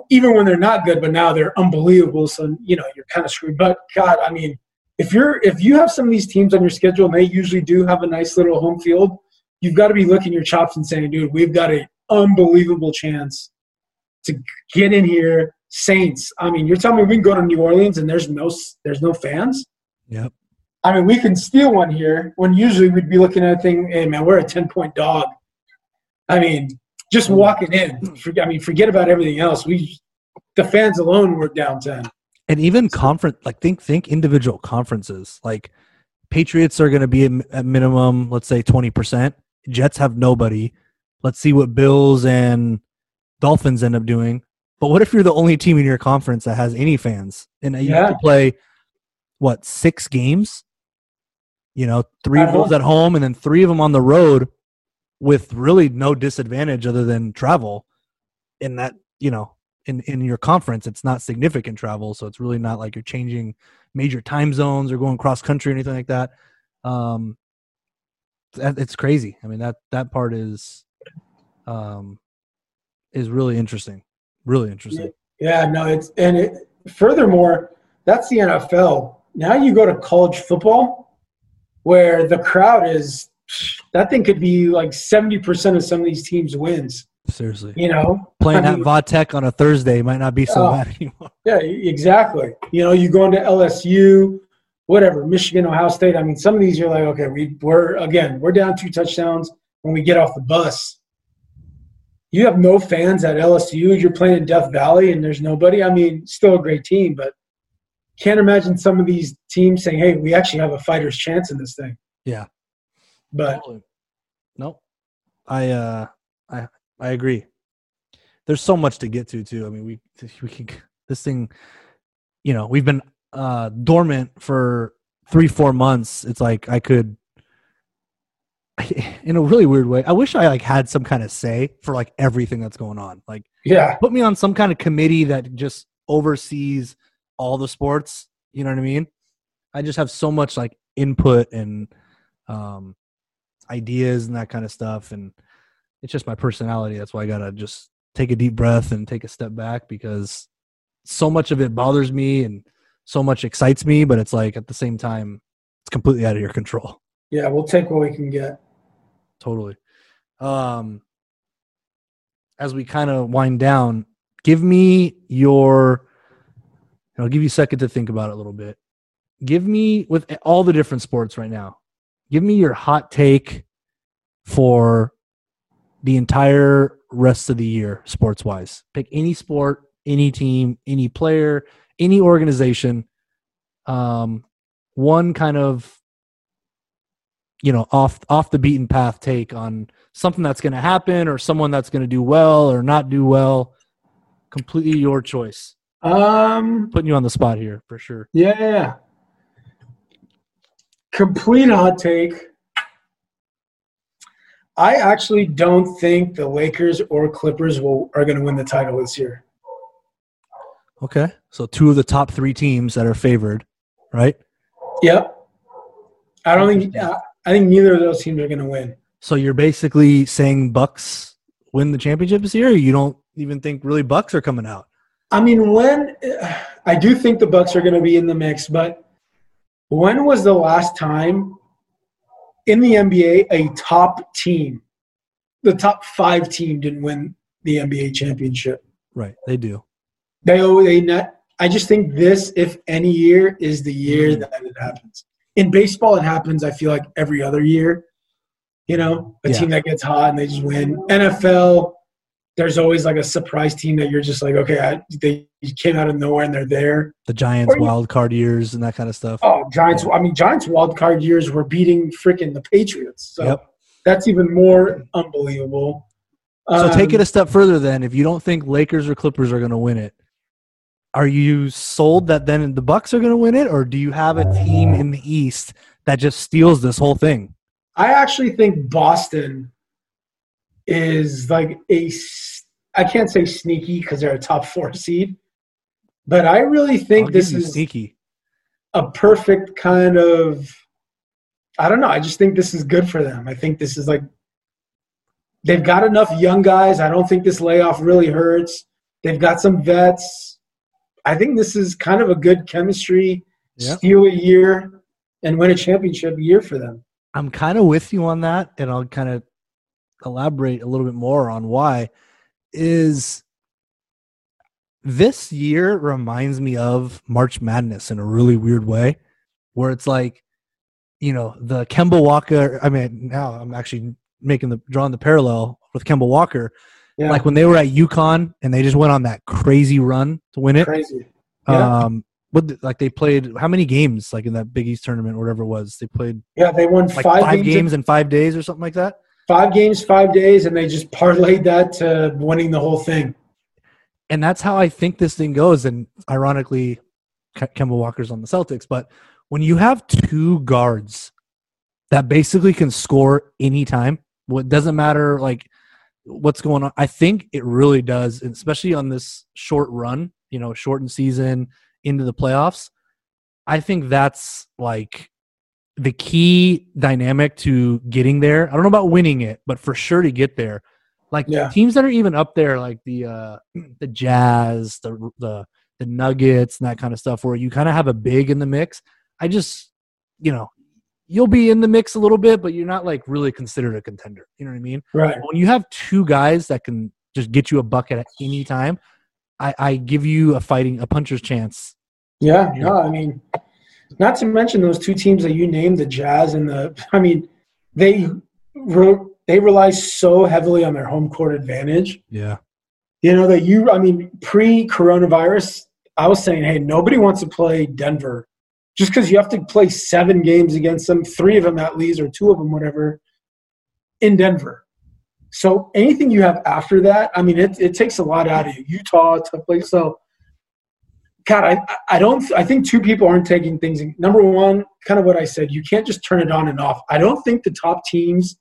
even when they're not good, but now they're unbelievable. So, you know, you're kind of screwed. But, God, I mean, if you have some of these teams on your schedule, and they usually do have a nice little home field, you've got to be licking your chops and saying, dude, we've got an unbelievable chance to get in here. Saints. I mean, you're telling me we can go to New Orleans and there's no fans? Yep. I mean, we can steal one here when usually we'd be looking at a thing, hey, man, we're a 10-point dog. I mean, just walking in. I mean, forget about everything else. The fans alone were down 10. And even conference, like think individual conferences. Like, Patriots are going to be at minimum, let's say 20%. Jets have nobody. Let's see what Bills and Dolphins end up doing. But what if you're the only team in your conference that has any fans, and you have to play, what, 6 games? You know, 3 of those at home and then 3 of them on the road, with really no disadvantage other than travel. And that, you know, in your conference, it's not significant travel, so it's really not like you're changing major time zones or going cross country or anything like that. It's crazy. I mean, that part is really interesting. Really interesting. Yeah, no, furthermore, that's the NFL. Now you go to college football, where the crowd is, that thing could be like 70% of some of these teams' wins. Seriously. You know? Playing at VaTech on a Thursday might not be so bad anymore. Yeah, exactly. You know, you go into LSU, whatever, Michigan, Ohio State. I mean, some of these you're like, okay, we're down 2 touchdowns when we get off the bus. You have no fans at LSU. You're playing in Death Valley and there's nobody. I mean, still a great team, but can't imagine some of these teams saying, hey, we actually have a fighter's chance in this thing. Yeah. But nope. I agree. There's so much to get to too. I mean, we can, this thing, you know, we've been dormant for 3-4 months. It's like I could, in a really weird way, I wish I like had some kind of say for like everything that's going on. Like, yeah, put me on some kind of committee that just oversees all the sports. You know what I mean? I just have so much like input and ideas and that kind of stuff, and it's just my personality. That's why I gotta just take a deep breath and take a step back, because so much of it bothers me and so much excites me, but it's like at the same time, it's completely out of your control. Yeah, we'll take what we can get. Totally. As we kind of wind down, give me your, and I'll give you a second to think about it a little bit. Give me, with all the different sports right now, give me your hot take for the entire rest of the year, sports-wise. Pick any sport, any team, any player, any organization, one kind of, you know, off the beaten path take on something that's going to happen or someone that's going to do well or not do well. Completely your choice. Putting you on the spot here for sure. Yeah. Complete hot take. I actually don't think the Lakers or Clippers are going to win the title this year. Okay, so 2 of the top 3 teams that are favored, right? Yep. I think neither of those teams are going to win. So you're basically saying Bucks win the championship this year? Or you don't even think really Bucks are coming out? I mean, I do think the Bucks are going to be in the mix, but when was the last time in the NBA a top team, the top 5 team, didn't win the NBA championship? Right, they do. I just think this, if any year, is the year that it happens. In baseball, it happens, I feel like, every other year. You know, a team that gets hot and they just win. NFL, there's always like a surprise team that you're just like, okay, they came out of nowhere and they're there. The Giants wild card years and that kind of stuff. Oh, Giants! Yeah. I mean, Giants wild card years were beating freaking the Patriots. So that's even more unbelievable. So take it a step further then. If you don't think Lakers or Clippers are going to win it, are you sold that then the Bucks are going to win it, or do you have a team in the East that just steals this whole thing? I actually think Boston is like I can't say sneaky because they're a top 4 seed, but I really think this is sneaky. A perfect kind of, I don't know. I just think this is good for them. I think this is like, they've got enough young guys. I don't think this layoff really hurts. They've got some vets. I think this is kind of a good chemistry, steal a year, and win a championship year for them. I'm kind of with you on that, and I'll kind of elaborate a little bit more on why. Is this year reminds me of March Madness in a really weird way, where it's like, you know, the Kemba Walker. I mean, now I'm actually drawing the parallel with Kemba Walker. Yeah. Like when they were at UConn and they just went on that crazy run to win it. Crazy. Yeah. Like they played how many games like in that Big East tournament or whatever it was? They played they won like five games in 5 days or something like that. 5 games, 5 days, and they just parlayed that to winning the whole thing. And that's how I think this thing goes. And ironically, Kemba Walker's on the Celtics. But when you have 2 guards that basically can score anytime, it doesn't matter like what's going on. I think it really does, especially on this short run, you know, shortened season into the playoffs. I think that's like the key dynamic to getting there. I don't know about winning it, but for sure to get there. Like teams that are even up there, like the Jazz, the Nuggets and that kind of stuff, where you kind of have a big in the mix. I just, you know, you'll be in the mix a little bit, but you're not like really considered a contender. You know what I mean? Right. When you have 2 guys that can just get you a bucket at any time, I give you a puncher's chance. Yeah. No, I mean, Not to mention those two teams that you named, the Jazz and the – I mean, they rely so heavily on their home court advantage. Yeah. You know, that you – I mean, pre-coronavirus, I was saying, hey, nobody wants to play Denver just because you have to play 7 games against them, 3 of them at least or 2 of them, whatever, in Denver. So anything you have after that, I mean, it takes a lot out of you. Utah, tough place. So, God, I think two people aren't taking things. Number one, kind of what I said, you can't just turn it on and off. I don't think the top teams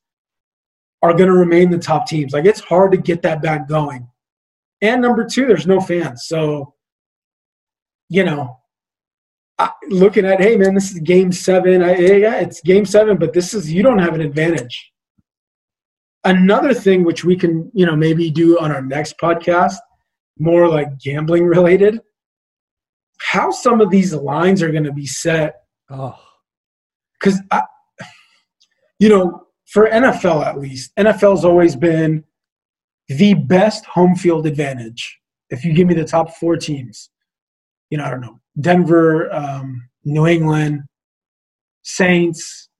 are going to remain the top teams. Like, it's hard to get that back going. And number two, there's no fans. So, you know, looking at, hey, man, this is game 7. Yeah, it's game 7, but this is, you don't have an advantage. Another thing which we can, you know, maybe do on our next podcast, more like gambling related, how some of these lines are going to be set. Oh, because, you know, for NFL at least, NFL's always been the best home field advantage. If you give me the top 4 teams, you know, I don't know, Denver, New England, Saints,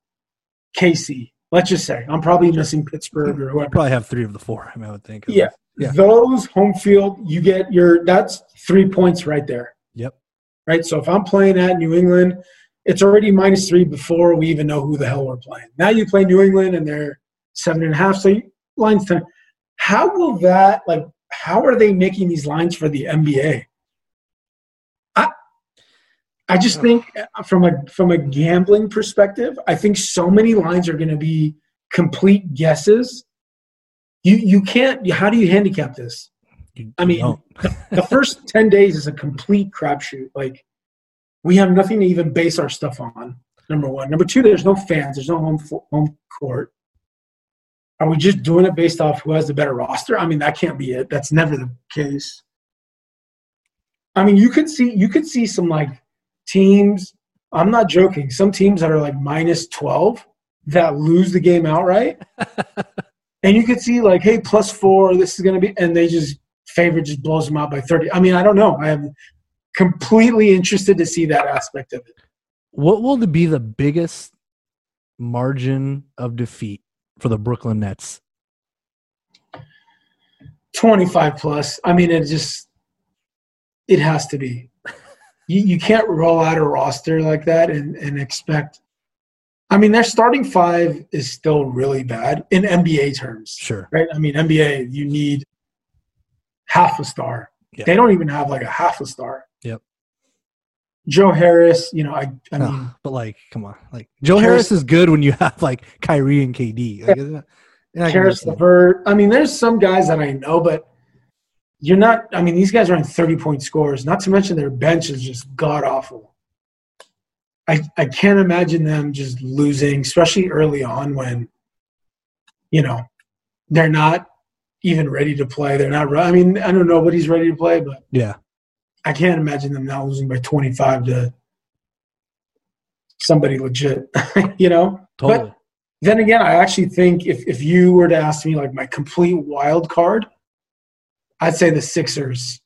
KC. Let's just say I'm probably missing Pittsburgh or whoever. Probably have 3 of the 4. I would think. Yeah. Those home field, you get that's 3 points right there. Yep. Right. So if I'm playing at New England, it's already -3 before we even know who the hell we're playing. Now you play New England and they're 7.5. So lines 10. How are they making these lines for the NBA? I just think from a gambling perspective, I think so many lines are going to be complete guesses. You can't – how do you handicap this? I mean, the first 10 days is a complete crapshoot. Like, we have nothing to even base our stuff on, number one. Number two, there's no fans. There's no home court. Are we just doing it based off who has the better roster? I mean, that can't be it. That's never the case. I mean, you could see some, like, teams, I'm not joking, some teams that are like -12 that lose the game outright. And you could see like, hey, +4, this is going to be – and they just – favorite just blows them out by 30. I mean, I don't know. I am completely interested to see that aspect of it. What will be the biggest margin of defeat for the Brooklyn Nets? 25+. I mean, it has to be. You can't roll out a roster like that and expect – I mean, their starting 5 is still really bad in NBA terms. Sure. Right? I mean, NBA, you need half a star. Yep. They don't even have like a half a star. Yep. Joe Harris, you know, I mean – But like, come on. Like, Joe Harris is good when you have like Kyrie and KD. Like, isn't that, Harris, LeVert. I mean, there's some guys that I know, but – you're not – I mean, these guys aren't 30-point scorers, not to mention their bench is just god-awful. I can't imagine them just losing, especially early on when, you know, they're not even ready to play. They're not – I mean, I don't know nobody's ready to play, but yeah, I can't imagine them not losing by 25 to somebody legit, you know? Totally. But then again, I actually think if you were to ask me, like, my complete wild card, I'd say the Sixers.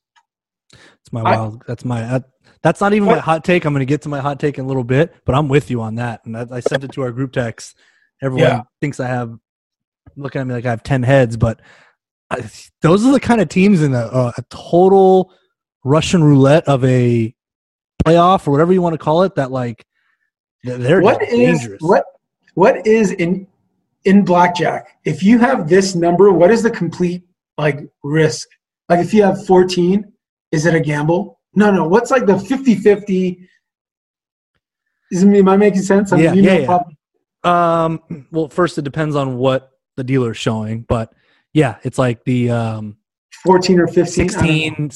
That's my wild. That's not even my hot take. I'm going to get to my hot take in a little bit, but I'm with you on that. And I sent it to our group text. Everyone thinks I have – looking at me like I have 10 heads, but those are the kind of teams in a total Russian roulette of a playoff or whatever you want to call it that, like, they're dangerous. What is in blackjack? If you have this number, what is the complete, like, risk? Like, if you have 14, is it a gamble? No. What's like the 50-50? Am I making sense? Yeah. Well, first, it depends on what the dealer's showing. But, yeah, it's like the 14 or 15. 16,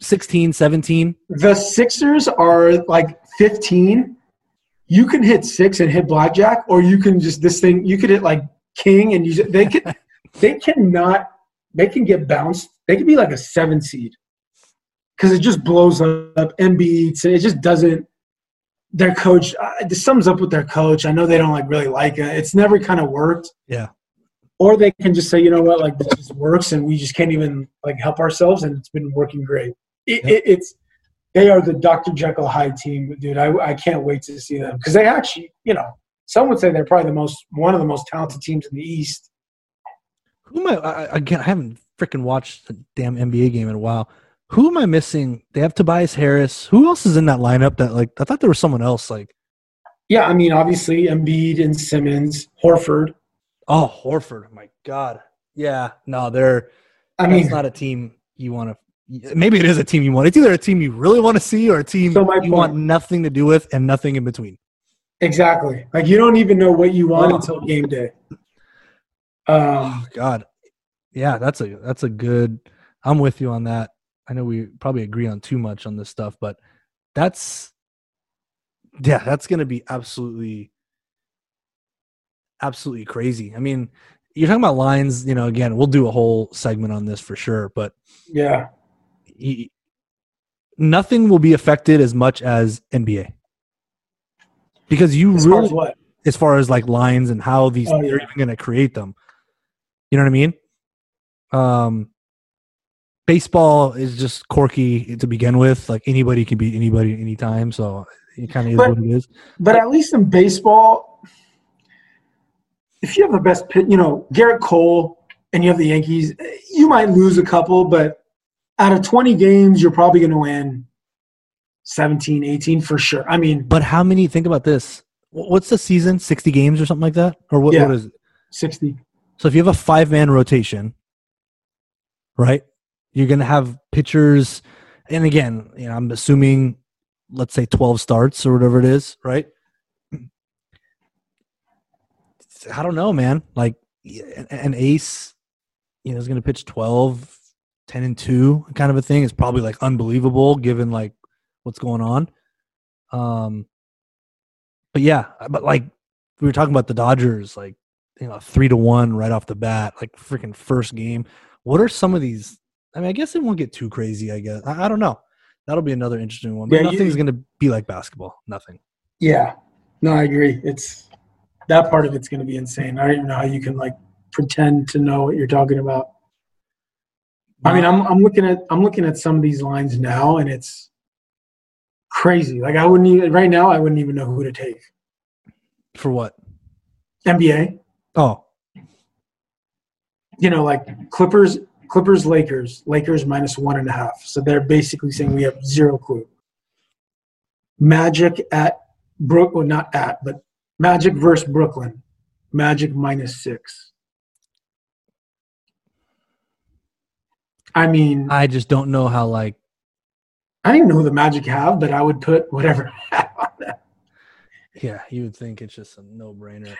16, 17. The Sixers are like 15. You can hit 6 and hit blackjack, or you can just you could hit like king and they could – They can get bounced. They can be like a 7 seed because it just blows up Embiid. It just doesn't – their coach – this sums up with their coach. I know they don't like really like it. It's never kind of worked. Yeah. Or they can just say, you know what, like, this just works and we just can't even, like, help ourselves, and it's been working great. It's they are the Dr. Jekyll Hyde team, dude. I can't wait to see them, because they actually, you know, some would say they're probably the most, one of the most talented teams in the East. Who am I, again, I haven't freaking watched the damn NBA game in a while. Who am I missing? They have Tobias Harris. Who else is in that lineup that, like, I thought there was someone else, like. Yeah, I mean, obviously, Embiid and Simmons, Horford. Oh, Horford. My God. Yeah. No, they're – I mean – it's not a team you want to – maybe it is a team you want. It's either a team you really want to see or a team want nothing to do with and nothing in between. Exactly. Like, you don't even know what you want until game day. Oh, God. Yeah, that's a good – I'm with you on that. I know we probably agree on too much on this stuff, but that's – yeah, that's going to be absolutely crazy. I mean, you're talking about lines, you know, again, we'll do a whole segment on this for sure, but yeah, nothing will be affected as much as NBA. Because you as really, far as, like lines and how these they're even going to create them. You know what I mean? Baseball is just quirky to begin with. Like, anybody can beat anybody anytime. So it kind of is what it is. But at least in baseball, if you have the best pitch, you know, Garrett Cole, and you have the Yankees, you might lose a couple, but out of 20 games, you're probably going to win 17, 18 for sure. I mean, but how many? Think about this. What's the season? 60 games or something like that? Or what? Yeah, what is it? 60. So if you have a 5-man rotation, right? You're going to have pitchers, and again, you know, I'm assuming, let's say 12 starts or whatever it is, right? I don't know, man. Like, an ace, you know, is going to pitch 12, 10 and 2 kind of a thing. It's probably, like, unbelievable given, like, what's going on. But, yeah, but, like, we were talking about the Dodgers, like, you know, 3-1 right off the bat, like, freaking first game. What are some of these? I mean, I guess it won't get too crazy, I guess. I don't know. That'll be another interesting one. But yeah, nothing's going to be like basketball. Nothing. Yeah. No, I agree. It's that part of it's going to be insane. I don't even know how you can, like, pretend to know what you're talking about. I mean, I'm looking at some of these lines now, and it's crazy. Like, I wouldn't even know who to take. For what? NBA. Oh. You know, like Clippers, Lakers -1.5. So they're basically saying we have zero clue. Magic at Brooklyn, but Magic versus Brooklyn. Magic -6. I mean, I just don't know how, like, I don't even know who the Magic have, but I would put whatever on that. Yeah, you would think it's just a no-brainer.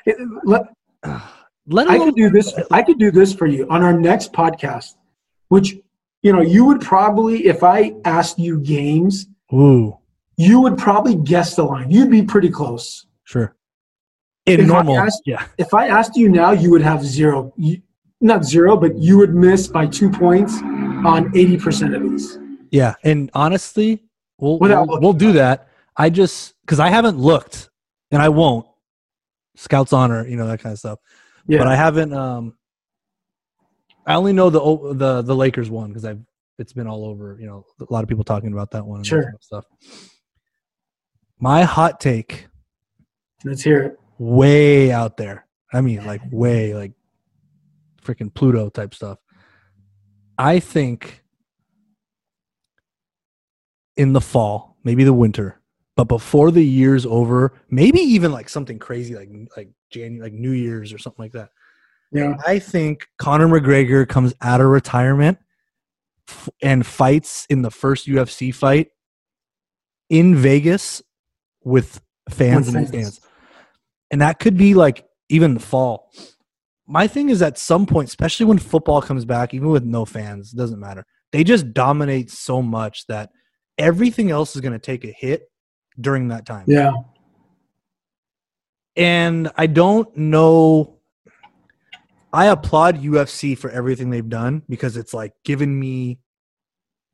I could do this for you on our next podcast, which, you know, you would probably, if I asked you games, you would probably guess the line. You'd be pretty close. Sure. If I asked you now, you would have zero. Not zero, but you would miss by 2 points on 80% of these. Yeah, and honestly, we'll do that. I just, because I haven't looked, and I won't. Scout's honor, you know, that kind of stuff. Yeah. But I haven't. I only know the Lakers one because it's been all over. You know, a lot of people talking about that one. And sure. That kind of stuff. My hot take. Let's hear it. Way out there. I mean, like, way, like, freaking Pluto type stuff. I think in the fall, maybe the winter, but before the year's over, maybe even like something crazy like January, like New Year's or something like that. Yeah, I think Conor McGregor comes out of retirement and fights in the first UFC fight in Vegas with fans in the stands, and that could be like even the fall. My thing is, at some point, especially when football comes back, even with no fans, it doesn't matter. They just dominate so much that everything else is going to take a hit during that time. Yeah. And I don't know. I applaud UFC for everything they've done because it's like given me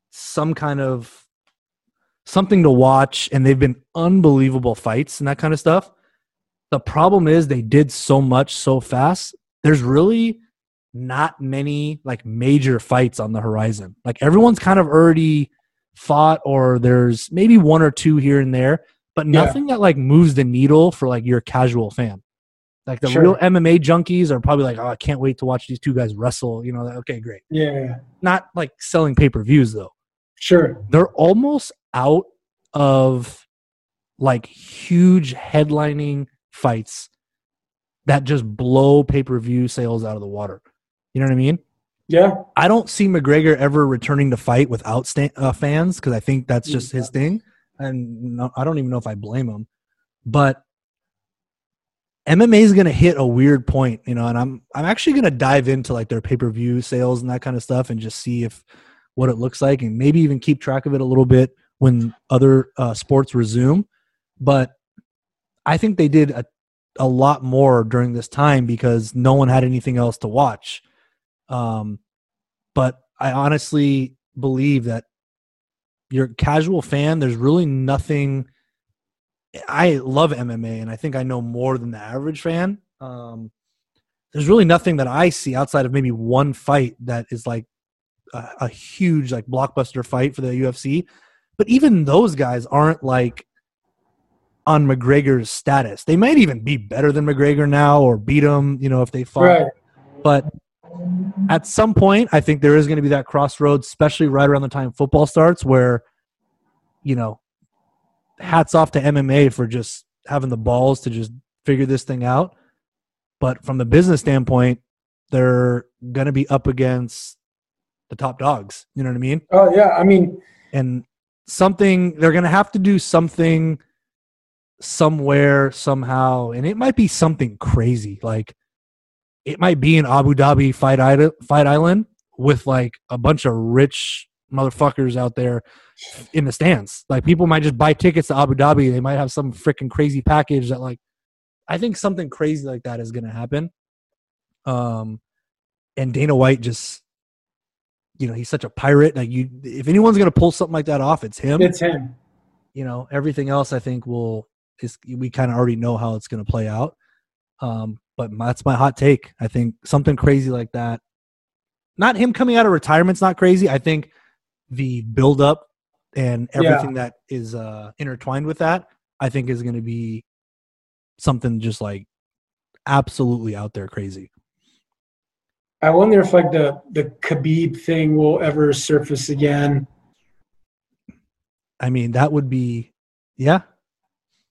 some kind of something to watch, and they've been unbelievable fights and that kind of stuff. The problem is they did so much so fast. There's really not many like major fights on the horizon. Like everyone's kind of already fought, or there's maybe one or two here and there, but nothing that like moves the needle for like your casual fan. Like the real MMA junkies are probably like, oh, I can't wait to watch these two guys wrestle. You know, okay, great. Yeah. Not like selling pay-per-views though. Sure. They're almost out of like huge headlining fights that just blow pay-per-view sales out of the water. You know what I mean? Yeah. I don't see McGregor ever returning to fight without fans because I think that's just his thing. And no, I don't even know if I blame him. But MMA is going to hit a weird point, you know, and I'm actually going to dive into like their pay-per-view sales and that kind of stuff and just see if what it looks like and maybe even keep track of it a little bit when other sports resume. But I think they did a lot more during this time because no one had anything else to watch. But I honestly believe that your casual fan, there's really nothing. I love MMA, and I think I know more than the average fan. There's really nothing that I see outside of maybe one fight that is like a huge like blockbuster fight for the UFC. But even those guys aren't like on McGregor's status. They might even be better than McGregor now or beat him, you know, if they fought. Right. But at some point, I think there is going to be that crossroads, especially right around the time football starts, where, you know, hats off to MMA for just having the balls to just figure this thing out. But from the business standpoint, they're going to be up against the top dogs. You know what I mean? Oh, yeah. I mean, and something, they're going to have to do something somewhere, somehow. And it might be something crazy. Like, it might be an Abu Dhabi fight island with like a bunch of rich motherfuckers out there in the stands. Like people might just buy tickets to Abu Dhabi. They might have some freaking crazy package that like, I think something crazy like that is going to happen. And Dana White just, you know, he's such a pirate. Like you, if anyone's going to pull something like that off, it's him. It's him. You know, everything else I think we kind of already know how it's going to play out. But that's my hot take. I think something crazy like that. Not him coming out of retirement's not crazy. I think the buildup and everything that is intertwined with that, I think is going to be something just like absolutely out there crazy. I wonder if like the Khabib thing will ever surface again. I mean, that would be, yeah.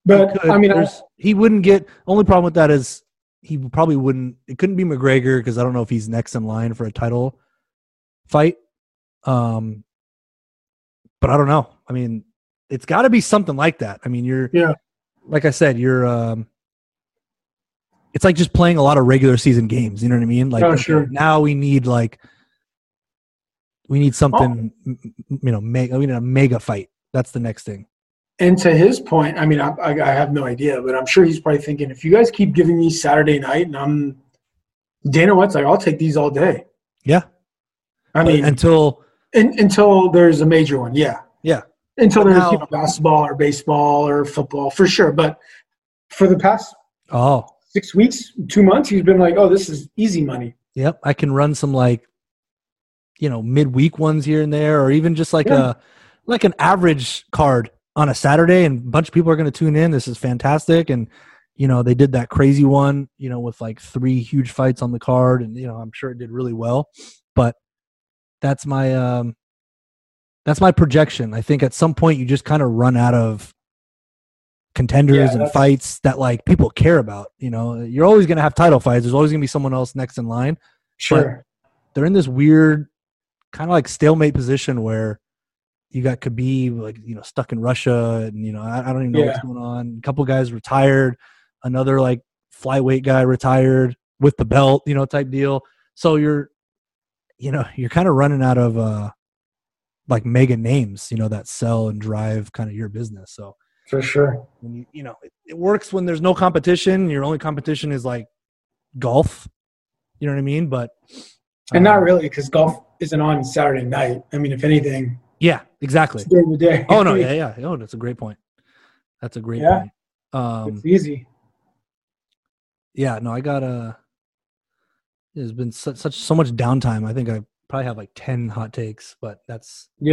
But I mean, he wouldn't get. Only problem with that is he probably wouldn't. It couldn't be McGregor because I don't know if he's next in line for a title fight. But I don't know. I mean, it's got to be something like that. I mean, like I said, you're. It's like just playing a lot of regular season games. You know what I mean? Like now we need something. You know, we need a mega fight. That's the next thing. And to his point, I mean, I have no idea, but I'm sure he's probably thinking, if you guys keep giving me Saturday night and Dana White's like, I'll take these all day. Yeah. I mean, until there's a major one. Yeah. Yeah. Until there's basketball or baseball or football for sure. But for the past 6 weeks, 2 months, he's been like, oh, this is easy money. Yep. I can run some like, you know, midweek ones here and there, or even just like an average card on a Saturday and a bunch of people are going to tune in. This is fantastic. And, you know, they did that crazy one, you know, with like 3 huge fights on the card and, you know, I'm sure it did really well, but that's my projection. I think at some point you just kind of run out of contenders and fights that like people care about, you know, you're always going to have title fights. There's always gonna be someone else next in line. Sure. But they're in this weird kind of like stalemate position where you got Khabib, like, you know, stuck in Russia, and, you know, I don't even know what's going on. A couple guys retired, another like flyweight guy retired with the belt, you know, type deal. So you're kind of running out of like mega names, you know, that sell and drive kind of your business. So for sure, when you know, it works when there's no competition. Your only competition is like golf. You know what I mean? But and not really, because golf isn't on Saturday night. I mean, if anything. Yeah, exactly. During the day. Oh no, yeah. Oh, that's a great point. That's a great point. It's easy. Yeah, no, I got a. There's been so much downtime. I think I probably have like 10 hot takes, but that's